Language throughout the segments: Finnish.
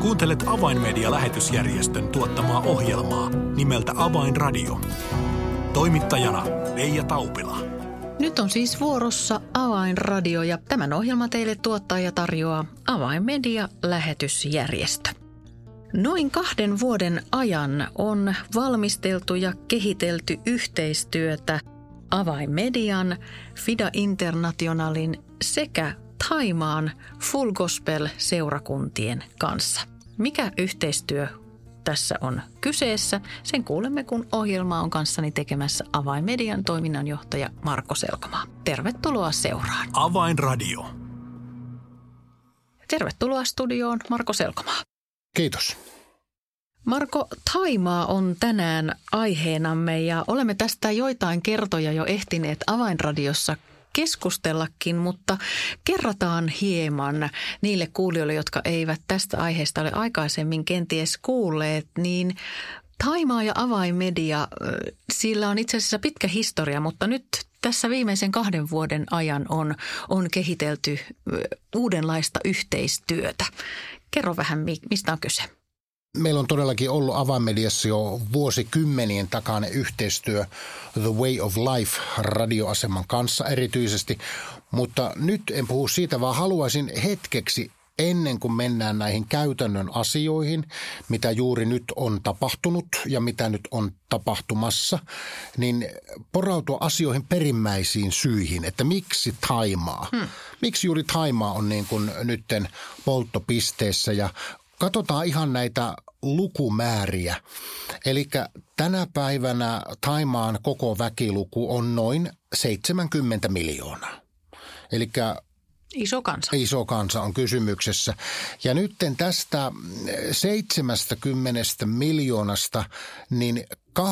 Kuuntelet Avainmedia-lähetysjärjestön tuottamaa ohjelmaa nimeltä Avainradio. Toimittajana Leija Taupila. Nyt on siis vuorossa Avainradio ja tämän ohjelman teille tuottaa ja tarjoaa Avainmedia-lähetysjärjestö. Noin 2 vuoden ajan on valmisteltu ja kehitelty yhteistyötä Avainmedian, Fida Internationalin sekä Thaimaan Full Gospel-seurakuntien kanssa. Mikä yhteistyö tässä on kyseessä? Sen kuulemme, kun ohjelmaa on kanssani tekemässä Avainmedian toiminnanjohtaja Marko Selkomaa. Tervetuloa seuraan. Avainradio. Tervetuloa studioon, Marko Selkomaa. Kiitos. Marko, Thaimaa on tänään aiheenamme ja olemme tästä joitain kertoja jo ehtineet Avainradiossa keskustellakin, mutta kerrataan hieman niille kuulijoille, jotka eivät tästä aiheesta ole aikaisemmin kenties kuulleet, niin Thaimaa ja Avainmedia, sillä on itse asiassa pitkä historia, mutta nyt tässä viimeisen 2 vuoden ajan on kehitelty uudenlaista yhteistyötä. Kerro vähän, mistä on kyse? Meillä on todellakin ollut Avainmediassa jo vuosikymmenien takainen yhteistyö The Way of Life radioaseman kanssa erityisesti, mutta nyt en puhu siitä, vaan haluaisin hetkeksi ennen kuin mennään näihin käytännön asioihin, mitä juuri nyt on tapahtunut ja mitä nyt on tapahtumassa, niin porautua asioihin perimmäisiin syihin, että miksi Thaimaa? Miksi juuri Thaimaa on niin kuin nytten polttopisteessä ja katsotaan ihan näitä lukumääriä. Eli tänä päivänä Thaimaan koko väkiluku on noin 70 miljoonaa. Eli iso kansa. Iso kansa on kysymyksessä. Ja nyt tästä 70 miljoonasta niin 88.2%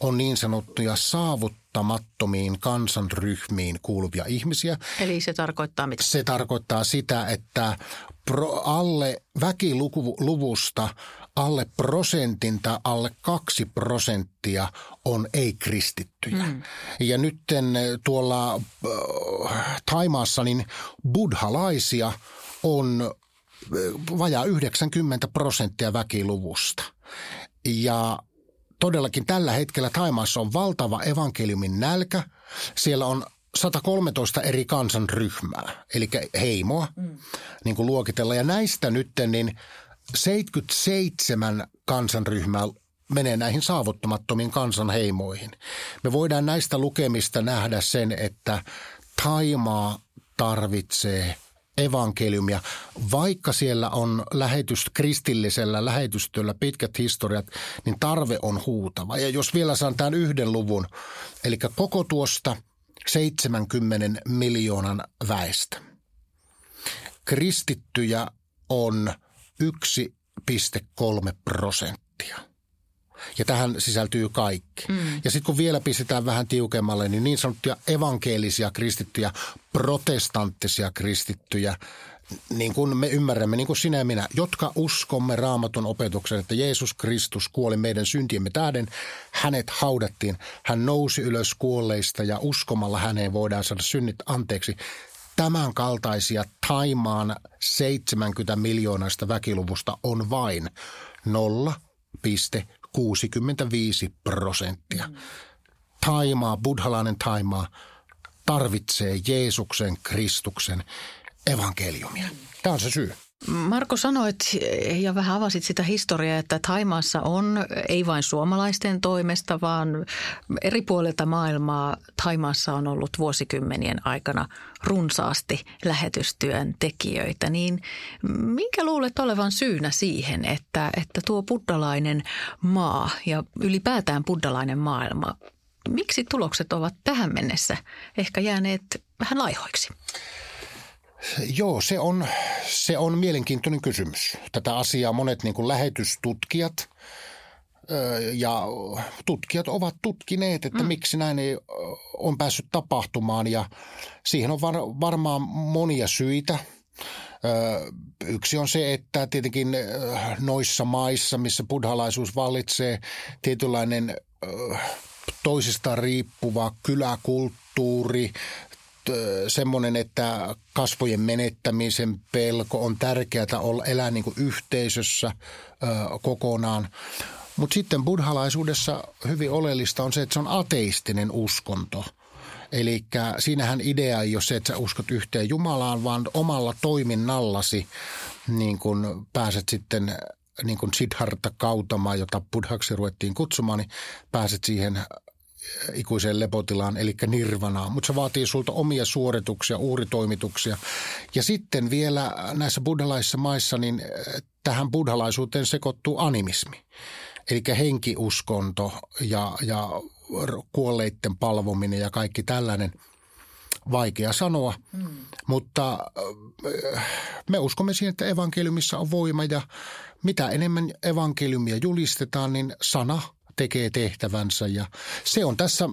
on niin sanottuja saavuttamattomiin kansanryhmiin kuuluvia ihmisiä. Eli se tarkoittaa mitä? Se tarkoittaa sitä, että alle väkiluvusta alle 1% tai alle 2% on ei-kristittyjä. Ja nyt tuolla Thaimaassa niin buddhalaisia on vajaa 90% väkiluvusta. Ja todellakin tällä hetkellä Thaimaassa on valtava evankeliumin nälkä. Siellä on 113 eri kansanryhmää, eli heimoa, niin kuin luokitellaan. Ja näistä nyt niin 77 kansanryhmää menee näihin saavuttamattomiin kansanheimoihin. Me voidaan näistä lukemista nähdä sen, että Thaimaa tarvitsee evankeliumia, vaikka siellä on kristillisellä lähetystyöllä pitkät historiat, niin tarve on huutava. Ja jos vielä saan tämän 1 luvun, eli koko tuosta 70 miljoonan väestä. Kristittyjä on 1.3%. Ja tähän sisältyy kaikki. Ja sitten kun vielä pistetään vähän tiukemmalle, niin niin sanottuja evankelisia kristittyjä, protestanttisia kristittyjä, niin kuin me ymmärrämme, niin kuin sinä ja minä, jotka uskomme Raamatun opetuksen, että Jeesus Kristus kuoli meidän syntiemme tähden, hänet haudattiin, hän nousi ylös kuolleista ja uskomalla häneen voidaan saada synnit anteeksi. Tämän kaltaisia Thaimaan 70 miljoonasta väkiluvusta on vain 0.65%. Thaimaa, buddhalainen Thaimaa tarvitsee Jeesuksen, Kristuksen evankeliumia. Tämä on se syy. Marko, sanoit ja vähän avasit sitä historiaa, että Thaimaassa on ei vain suomalaisten toimesta, vaan eri puolilta maailmaa Thaimaassa on ollut vuosikymmenien aikana runsaasti lähetystyön tekijöitä. Niin minkä luulet olevan syynä siihen, että tuo buddhalainen maa ja ylipäätään buddhalainen maailma, miksi tulokset ovat tähän mennessä ehkä jääneet vähän laihoiksi? Joo, se on mielenkiintoinen kysymys. Tätä asiaa monet niin kuin lähetystutkijat ja tutkijat ovat tutkineet, että miksi näin ei on päässyt tapahtumaan ja siihen on varmaan monia syitä. Yksi on se, että tietenkin noissa maissa, missä buddhalaisuus vallitsee, tietynlainen toisistaan riippuva kyläkulttuuri, semmoinen, että kasvojen menettämisen pelko on tärkeää olla, elää niin kuin yhteisössä kokonaan. Mutta sitten buddhalaisuudessa hyvin oleellista on se, että se on ateistinen uskonto. Eli siinähän idea ei ole se, että sä uskot yhteen Jumalaan, vaan omalla toiminnallasi niin kun pääset sitten niin kun Siddhartha Gautama, jota buddhaksi ruvettiin kutsumaan, niin pääset siihen ikuiseen lepotilaan, eli nirvanaan. Mutta se vaatii sulta omia suorituksia, uhritoimituksia. Ja sitten vielä näissä buddhalaisissa maissa, niin tähän buddhalaisuuteen sekoittuu animismi. Eli henkiuskonto ja kuolleitten palvominen ja kaikki tällainen. Vaikea sanoa, mutta me uskomme siihen, että evankeliumissa on voima ja mitä enemmän evankeliumia julistetaan, niin sana tekee tehtävänsä ja se on tässä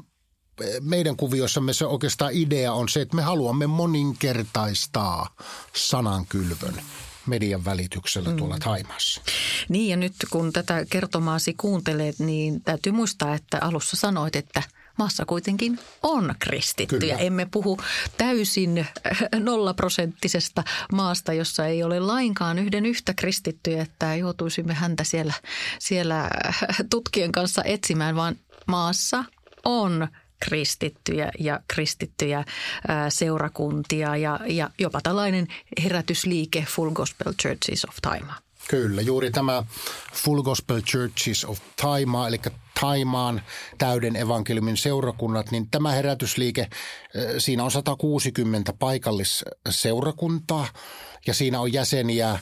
meidän kuviossamme se oikeastaan idea on se, että me haluamme moninkertaistaa sanankylvön median välityksellä tuolla Thaimaassa. Niin ja nyt kun tätä kertomaasi kuuntelet, niin täytyy muistaa, että alussa sanoit, että maassa kuitenkin on kristittyjä. Kyllä. Emme puhu täysin 0% maasta, jossa ei ole lainkaan yhden yhtä kristittyjä, että joutuisimme häntä siellä tutkijan kanssa etsimään, vaan maassa on kristittyjä ja kristittyjä seurakuntia ja jopa tällainen herätysliike Full Gospel Churches of Thaimaa. Kyllä, juuri tämä Full Gospel Churches of Thaimaa, eli Thaimaan täyden evankeliumin seurakunnat, niin tämä herätysliike, siinä on 160 paikallisseurakuntaa ja siinä on jäseniä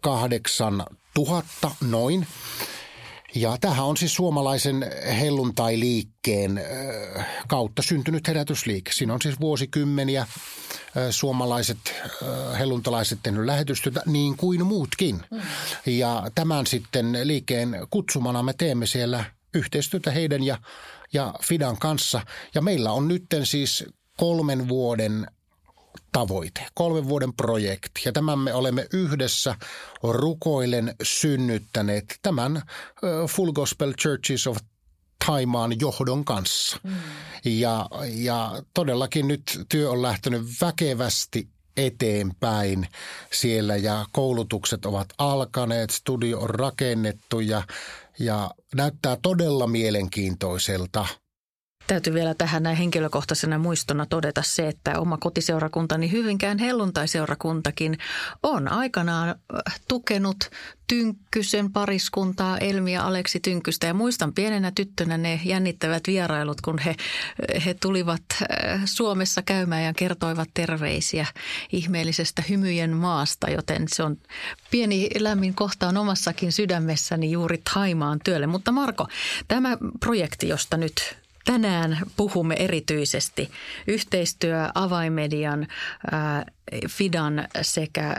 8,000 noin. Ja tämähän on siis suomalaisen helluntailiikkeen kautta syntynyt herätysliike. Siinä on siis vuosikymmeniä suomalaiset helluntalaiset tehnyt lähetystyötä niin kuin muutkin. Ja tämän sitten liikkeen kutsumana me teemme siellä yhteistyötä heidän ja Fidan kanssa. Ja meillä on nytten siis 3 vuoden tavoite, 3 vuoden projekti. Ja tämän me olemme yhdessä rukoillen synnyttäneet tämän Full Gospel Churches of Thaimaan johdon kanssa. Ja todellakin nyt työ on lähtenyt väkevästi eteenpäin siellä ja koulutukset ovat alkaneet, studio on rakennettu ja näyttää todella mielenkiintoiselta. Täytyy vielä tähän näin henkilökohtaisena muistona todeta se, että oma kotiseurakuntani Hyvinkään helluntaiseurakuntakin on aikanaan tukenut Tynkkysen pariskuntaa, Elmi ja Aleksi Tynkkystä. Ja muistan pienenä tyttönä ne jännittävät vierailut, kun he tulivat Suomessa käymään ja kertoivat terveisiä ihmeellisestä hymyjen maasta. Joten se on pieni lämmin kohta on omassakin sydämessäni juuri Thaimaan työlle. Mutta Marko, tämä projekti, josta nyt tänään puhumme erityisesti yhteistyö Avainmedian, Fidan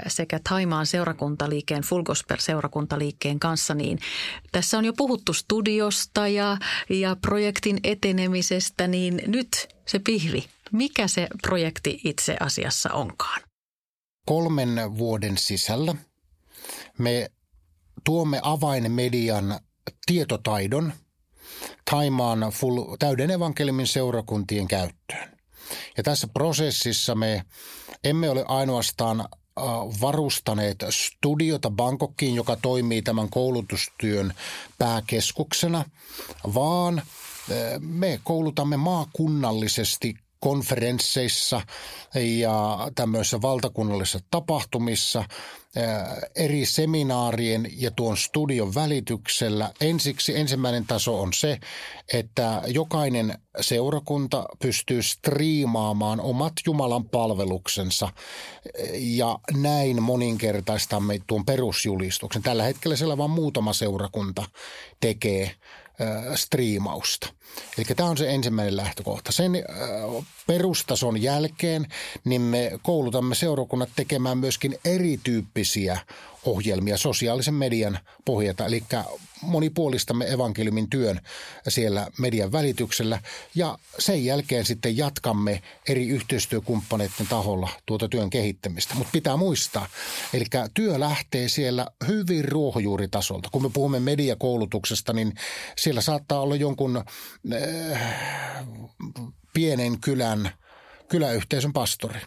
sekä Thaimaan seurakuntaliikkeen, Full Gospel-seurakuntaliikkeen kanssa, niin tässä on jo puhuttu studiosta ja projektin etenemisestä, niin nyt se pihvi. Mikä se projekti itse asiassa onkaan? 3 vuoden sisällä me tuomme Avainmedian tietotaidon Thaimaan täyden evankeliumin seurakuntien käyttöön. Ja tässä prosessissa me emme ole ainoastaan varustaneet studiota Bangkokiin, joka toimii tämän koulutustyön pääkeskuksena, vaan me koulutamme maakunnallisesti konferensseissa ja tämmöisissä valtakunnallisissa tapahtumissa eri seminaarien ja tuon studion välityksellä. Ensimmäinen taso on se, että jokainen seurakunta pystyy striimaamaan omat Jumalan palveluksensa ja näin moninkertaistamme tuon perusjulistuksen. Tällä hetkellä siellä vain muutama seurakunta tekee striimausta. Eli tämä on se ensimmäinen lähtökohta. Sen perustason jälkeen niin me koulutamme seurakunnat tekemään myöskin erityyppisiä ohjelmia sosiaalisen median pohjalta. Eli monipuolistamme evankeliumin työn siellä median välityksellä ja sen jälkeen sitten jatkamme eri yhteistyökumppaneiden taholla tuota työn kehittämistä. Mutta pitää muistaa, eli työ lähtee siellä hyvin ruohonjuuritasolta. Kun me puhumme mediakoulutuksesta, niin siellä saattaa olla jonkun pienen kylän kyläyhteisön pastori,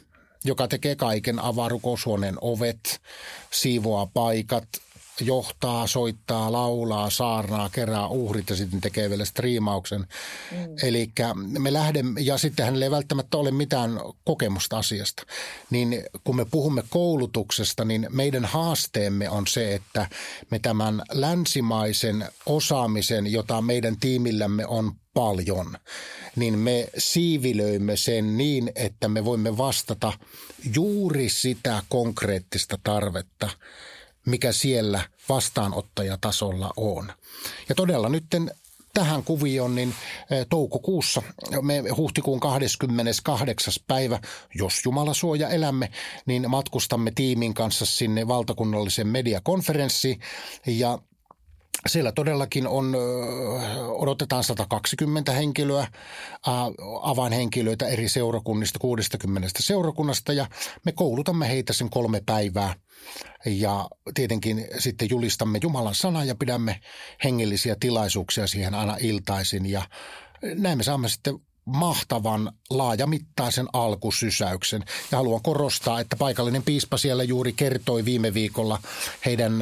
joka tekee kaiken, avaa rukoushuoneen ovet, siivoaa paikat, johtaa, soittaa, laulaa, saarnaa, kerää uhrit ja sitten tekee vielä striimauksen. Eli me lähdemme, ja sitten hänellä ei välttämättä ole mitään kokemusta asiasta. Niin kun me puhumme koulutuksesta, niin meidän haasteemme on se, että me tämän länsimaisen osaamisen, jota meidän tiimillämme on paljon, niin me siivilöimme sen niin, että me voimme vastata juuri sitä konkreettista tarvetta, mikä siellä vastaanottajatasolla on. Ja todella nytten tähän kuvioon, niin toukokuussa, me huhtikuun 28. päivä, jos Jumala suoja elämme, niin matkustamme tiimin kanssa sinne valtakunnalliseen mediakonferenssiin ja siellä todellakin on, odotetaan 120 henkilöä, avainhenkilöitä eri seurakunnista, 60 seurakunnasta ja me koulutamme heitä sen 3 päivää. Ja tietenkin sitten julistamme Jumalan sanaa ja pidämme hengellisiä tilaisuuksia siihen aina iltaisin ja näin me saamme sitten mahtavan laajamittaisen alkusysäyksen. Ja haluan korostaa, että paikallinen piispa siellä juuri kertoi viime viikolla heidän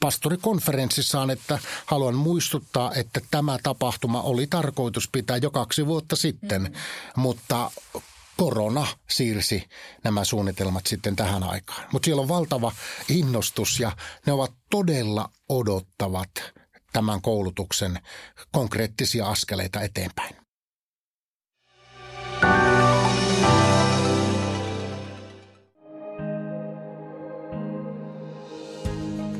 pastorikonferenssissaan, että haluan muistuttaa, että tämä tapahtuma oli tarkoitus pitää jo 2 vuotta sitten, mutta korona siirsi nämä suunnitelmat sitten tähän aikaan. Mutta siellä on valtava innostus ja ne ovat todella odottavat tämän koulutuksen konkreettisia askeleita eteenpäin.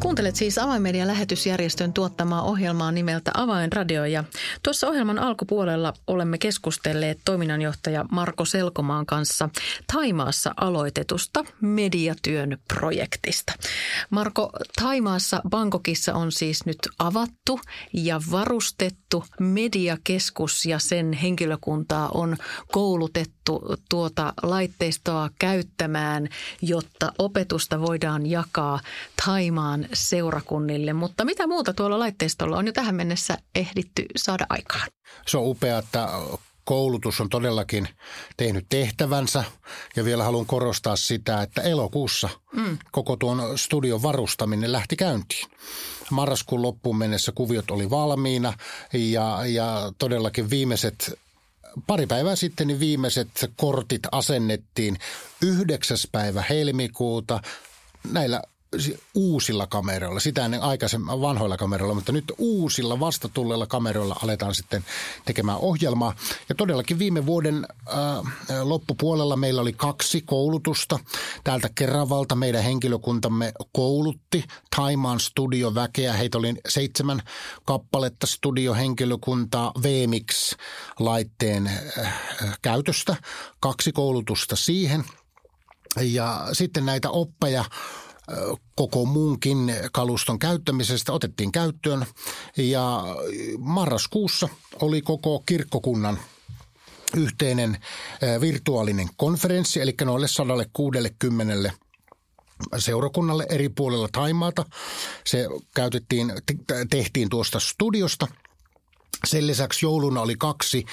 Kuuntelet siis Avainmedian lähetysjärjestön tuottamaa ohjelmaa nimeltä Avainradio ja tuossa ohjelman alkupuolella olemme keskustelleet toiminnanjohtaja Marko Selkomaan kanssa Thaimaassa aloitetusta mediatyön projektista. Marko, Thaimaassa Bangkokissa on siis nyt avattu ja varustettu mediakeskus ja sen henkilökuntaa on koulutettu tuota laitteistoa käyttämään, jotta opetusta voidaan jakaa Thaimaan seurakunnille, mutta mitä muuta tuolla laitteistolla on jo tähän mennessä ehditty saada aikaan? Se on upeaa, että koulutus on todellakin tehnyt tehtävänsä ja vielä haluan korostaa sitä, että elokuussa koko tuon studion varustaminen lähti käyntiin. Marraskuun loppuun mennessä kuviot oli valmiina ja todellakin viimeiset pari päivää sitten niin viimeiset kortit asennettiin 9. helmikuuta näillä uusilla kameroilla, sitä ennen aikaisemmin vanhoilla kameroilla, mutta nyt uusilla vastatulleilla kameroilla aletaan sitten tekemään ohjelmaa. Ja todellakin viime vuoden loppupuolella meillä oli 2 koulutusta. Täältä Keravalta meidän henkilökuntamme koulutti Thaimaan studioväkeä. Heitä oli 7 kappaletta studiohenkilökuntaa VMIX-laitteen käytöstä. 2 koulutusta siihen. Ja sitten näitä oppeja koko muunkin kaluston käyttämisestä otettiin käyttöön ja marraskuussa oli koko kirkkokunnan yhteinen virtuaalinen konferenssi, eli noille 160 seurakunnalle eri puolilla Thaimaata. Se tehtiin tuosta studiosta. Sen lisäksi jouluna oli 2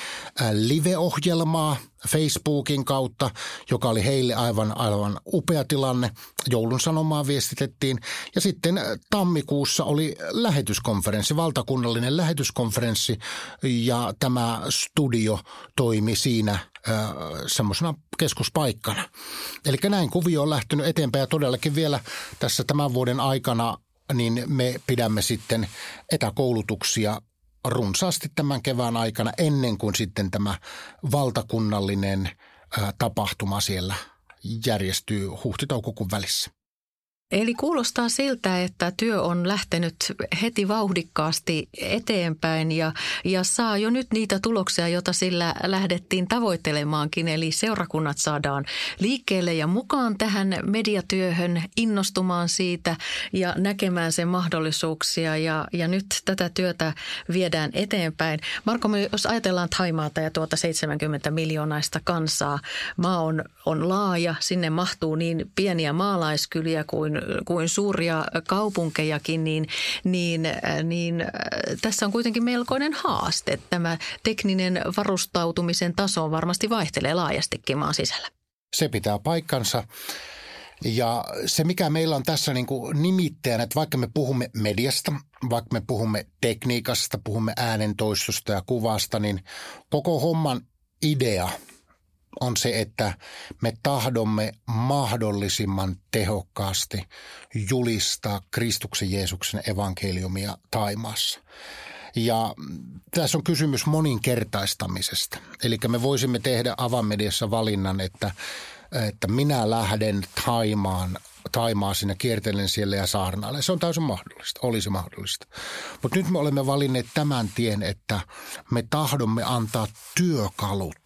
live-ohjelmaa Facebookin kautta, joka oli heille aivan upea tilanne. Joulun sanomaa viestitettiin. Ja sitten tammikuussa oli lähetyskonferenssi, valtakunnallinen lähetyskonferenssi. Ja tämä studio toimi siinä semmoisena keskuspaikkana. Eli näin kuvio on lähtenyt eteenpäin ja todellakin vielä tässä tämän vuoden aikana niin me pidämme sitten etäkoulutuksia runsaasti tämän kevään aikana ennen kuin sitten tämä valtakunnallinen tapahtuma siellä järjestyy huhti-toukokuun välissä. Eli kuulostaa siltä, että työ on lähtenyt heti vauhdikkaasti eteenpäin ja saa jo nyt niitä tuloksia, joita sillä lähdettiin tavoittelemaankin. Eli seurakunnat saadaan liikkeelle ja mukaan tähän mediatyöhön, innostumaan siitä ja näkemään sen mahdollisuuksia. Ja nyt tätä työtä viedään eteenpäin. Marko, jos ajatellaan Thaimaata ja tuota 70 miljoonaista kansaa, maa on laaja, sinne mahtuu niin pieniä maalaiskyliä kuin suuria kaupunkejakin, niin tässä on kuitenkin melkoinen haaste. Tämä tekninen varustautumisen taso varmasti vaihtelee laajastikin maan sisällä. Se pitää paikkansa. Ja se, mikä meillä on tässä niin kuin nimittäjänä, että vaikka me puhumme mediasta, vaikka me puhumme tekniikasta, puhumme äänentoistosta ja kuvasta, niin koko homman idea on se, että me tahdomme mahdollisimman tehokkaasti julistaa Kristuksen Jeesuksen evankeliumia Thaimaassa. Ja tässä on kysymys moninkertaistamisesta. Eli me voisimme tehdä Avainmediassa valinnan, että minä lähden Thaimaan sinne, kiertelen siellä ja saarnailen. Se on täysin mahdollista, olisi mahdollista. Mutta nyt me olemme valinneet tämän tien, että me tahdomme antaa työkalut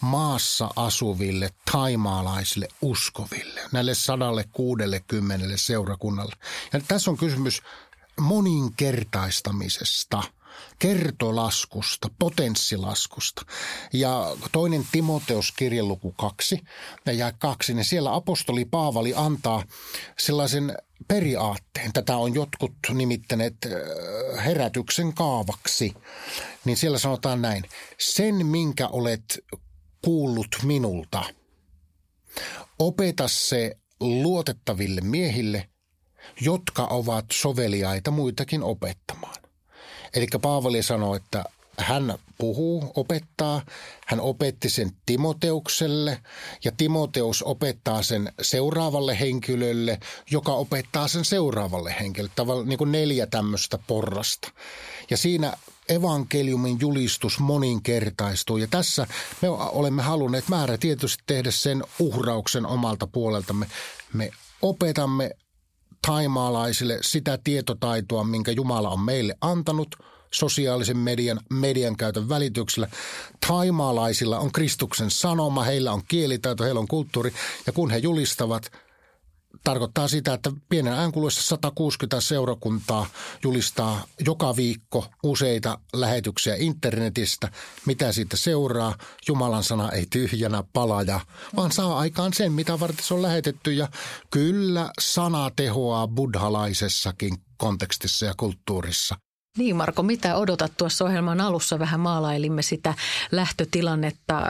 maassa asuville thaimaalaisille uskoville, näille 160 seurakunnalle. Ja tässä on kysymys moninkertaistamisesta, kertolaskusta, potenssilaskusta. Ja 2. Timoteus kirjan luku 2:2, niin siellä apostoli Paavali antaa sellaisen periaatteen. Tätä on jotkut nimittäneet herätyksen kaavaksi. Niin siellä sanotaan näin: sen minkä olet kuullut minulta, opeta se luotettaville miehille, jotka ovat soveliaita muitakin opettamaan. Eli Paavali sanoi, että hän puhuu, opettaa. Hän opetti sen Timoteukselle ja Timoteus opettaa sen seuraavalle henkilölle, joka opettaa sen seuraavalle henkilölle. Tavallaan niin kuin 4 tämmöistä porrasta. Ja siinä evankeliumin julistus moninkertaistuu. Ja tässä me olemme halunneet määrätietoisesti tehdä sen uhrauksen omalta puoleltamme. Me opetamme thaimaalaisille sitä tietotaitoa, minkä Jumala on meille antanut sosiaalisen median käytön välityksellä. Thaimaalaisilla on Kristuksen sanoma, heillä on kielitaito, heillä on kulttuuri ja kun he julistavat, tarkoittaa sitä, että pienen ajan kuluessa 160 seurakuntaa julistaa joka viikko useita lähetyksiä internetistä. Mitä siitä seuraa? Jumalan sana ei tyhjänä palaja, vaan saa aikaan sen, mitä varten se on lähetetty. Ja kyllä sana tehoaa buddhalaisessakin kontekstissa ja kulttuurissa. Niin Marko, mitä odotat? Tuossa ohjelman alussa vähän maalailimme sitä lähtötilannetta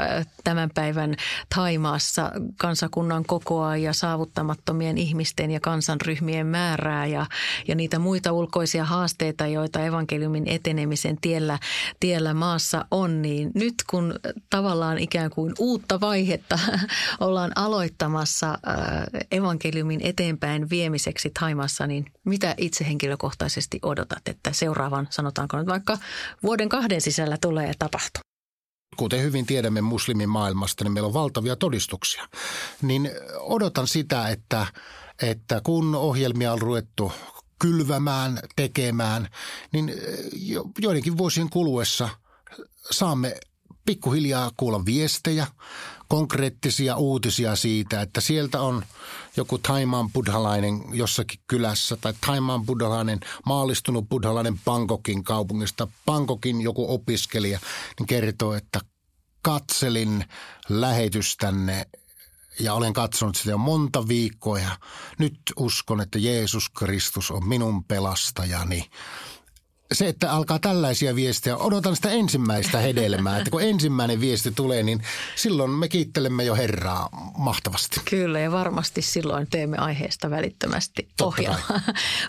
tämän päivän Thaimaassa, kansakunnan kokoa ja saavuttamattomien ihmisten ja kansanryhmien määrää ja niitä muita ulkoisia haasteita, joita evankeliumin etenemisen tiellä maassa on. Niin nyt kun tavallaan ikään kuin uutta vaihetta ollaan aloittamassa evankeliumin eteenpäin viemiseksi Thaimaassa, niin mitä itse henkilökohtaisesti odotat, että seuraava? Sanotaanko nyt vaikka vuoden 2 sisällä tulee tapahtuma. Kuten hyvin tiedämme muslimimaailmasta, niin meillä on valtavia todistuksia. Niin odotan sitä, että kun ohjelmia on ruvettu kylvämään, tekemään, niin joidenkin vuosien kuluessa saamme pikkuhiljaa kuulla viestejä, konkreettisia uutisia siitä, että sieltä on joku Thaimaan buddhalainen jossakin kylässä tai Thaimaan buddhalainen, maalistunut buddhalainen Bangkokin kaupungista. Bangkokin joku opiskelija niin kertoo, että katselin lähetystänne ja olen katsonut sitä jo monta viikkoa ja nyt uskon, että Jeesus Kristus on minun pelastajani. Se, että alkaa tällaisia viestejä, odotan sitä ensimmäistä hedelmää, että kun ensimmäinen viesti tulee, niin silloin me kiittelemme jo Herraa mahtavasti. Kyllä ja varmasti silloin teemme aiheesta välittömästi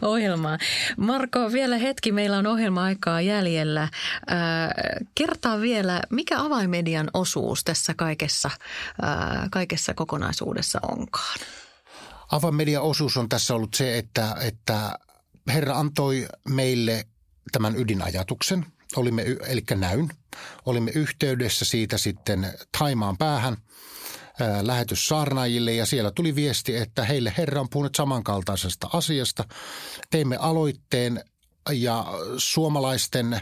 ohjelmaa. Marko, vielä hetki, meillä on ohjelma-aikaa jäljellä. Kertaa vielä, mikä Avainmedian osuus tässä kaikessa kokonaisuudessa onkaan? Avainmedian osuus on tässä ollut se, että Herra antoi meille tämän ydinajatuksen, olimme, eli näyn, olimme yhteydessä siitä sitten Thaimaan päähän lähetyssaarnaajille ja siellä tuli viesti, että heille Herra on puhunut samankaltaisesta asiasta. Teimme aloitteen ja suomalaisten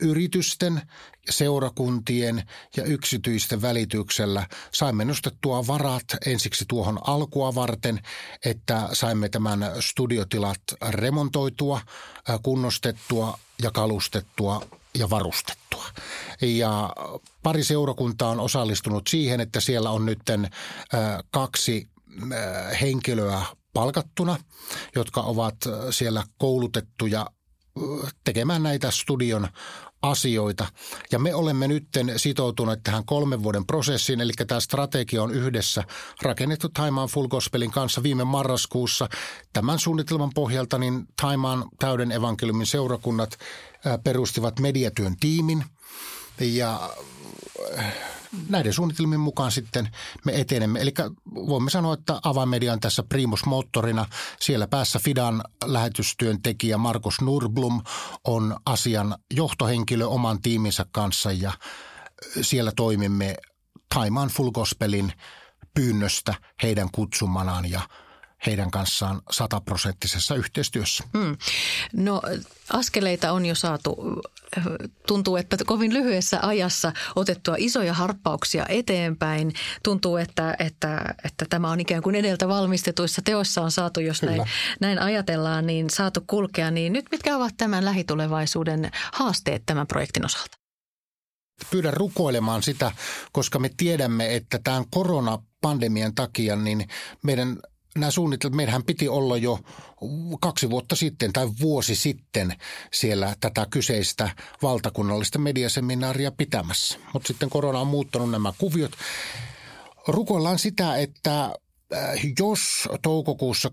yritysten, seurakuntien ja yksityisten välityksellä saimme nostettua varat ensiksi tuohon alkua varten, että saimme tämän studiotilat remontoitua, kunnostettua ja kalustettua ja varustettua. Ja pari seurakuntaa on osallistunut siihen, että siellä on nyt 2 henkilöä palkattuna, jotka ovat siellä koulutettuja tekemään näitä studion asioita. Ja me olemme nyt sitoutuneet tähän 3 vuoden prosessiin, eli tämä strategia on yhdessä rakennettu Thaimaan Full Gospelin kanssa viime marraskuussa. Tämän suunnitelman pohjalta niin Thaimaan täyden evankeliumin seurakunnat perustivat mediatyön tiimin ja näiden suunnitelmien mukaan sitten me etenemme. Eli voimme sanoa, että Avainmedia on tässä primusmoottorina. Siellä päässä Fidan lähetystyöntekijä Markus Nurblum on asian johtohenkilö oman tiiminsä kanssa ja siellä toimimme Thaimaan Full Gospelin pyynnöstä heidän kutsumanaan ja heidän kanssaan 100-prosenttisessa yhteistyössä. No askeleita on jo saatu. Tuntuu, että kovin lyhyessä ajassa otettua isoja harppauksia eteenpäin. Tuntuu, että tämä on ikään kuin edeltä valmistetuissa teoissa on saatu, jos näin ajatellaan, niin saatu kulkea. Niin nyt mitkä ovat tämän lähitulevaisuuden haasteet tämän projektin osalta? Pyydän rukoilemaan sitä, koska me tiedämme, että tämän koronapandemian takia niin nämä suunnitelmat, meidänhän piti olla jo 2 vuotta sitten tai vuosi sitten siellä tätä kyseistä valtakunnallista mediaseminaaria pitämässä. Mutta sitten korona on muuttanut nämä kuviot. Rukoillaan sitä, että jos toukokuussa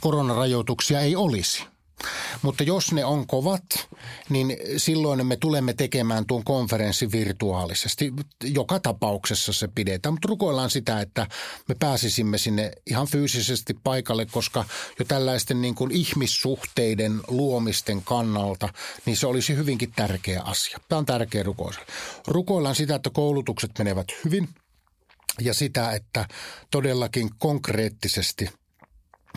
koronarajoituksia ei olisi. Mutta jos ne on kovat, niin silloin me tulemme tekemään tuon konferenssin virtuaalisesti. Joka tapauksessa se pidetään, mutta rukoillaan sitä, että me pääsisimme sinne ihan fyysisesti paikalle, koska jo tällaisten niin kuin ihmissuhteiden luomisten kannalta, niin se olisi hyvinkin tärkeä asia. Tämä on tärkeä rukoilla. Rukoillaan sitä, että koulutukset menevät hyvin ja sitä, että todellakin konkreettisesti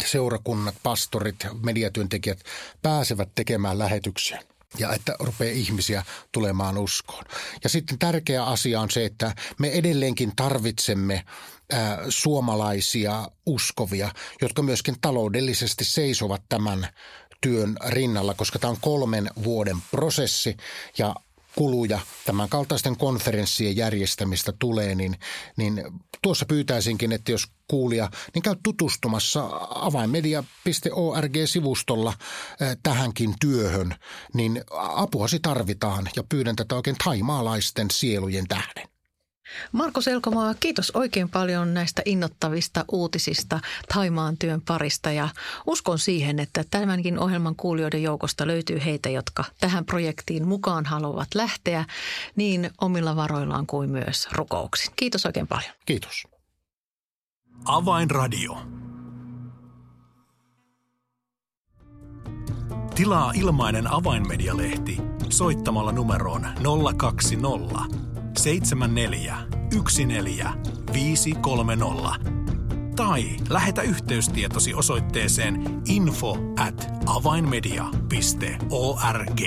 seurakunnat, pastorit, mediatyöntekijät pääsevät tekemään lähetyksiä ja että rupeaa ihmisiä tulemaan uskoon. Ja sitten tärkeä asia on se, että me edelleenkin tarvitsemme suomalaisia uskovia, jotka myöskin taloudellisesti seisovat tämän työn rinnalla, koska tämä on 3 vuoden prosessi ja kuluja tämän kaltaisten konferenssien järjestämistä tulee, niin tuossa pyytäisinkin, että jos kuulija, niin käy tutustumassa avainmedia.org-sivustolla tähänkin työhön, niin apuasi tarvitaan ja pyydän tätä oikein thaimaalaisten sielujen tähden. Marko Selkomaa, kiitos oikein paljon näistä innoittavista uutisista Thaimaan työn parista ja uskon siihen, että tämänkin ohjelman kuulijoiden joukosta löytyy heitä, jotka tähän projektiin mukaan haluavat lähteä niin omilla varoillaan kuin myös rukouksin. Kiitos oikein paljon. Kiitos. Avainradio. Tilaa ilmainen Avainmedia-lehti soittamalla numeroon 020 7414530 tai lähetä yhteystietosi osoitteeseen info@avainmedia.org.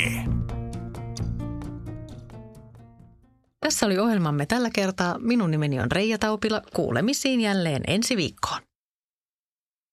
Tässä oli ohjelmamme tällä kertaa. Minun nimeni on Leija Taupila. Kuulemisiin jälleen ensi viikkoon.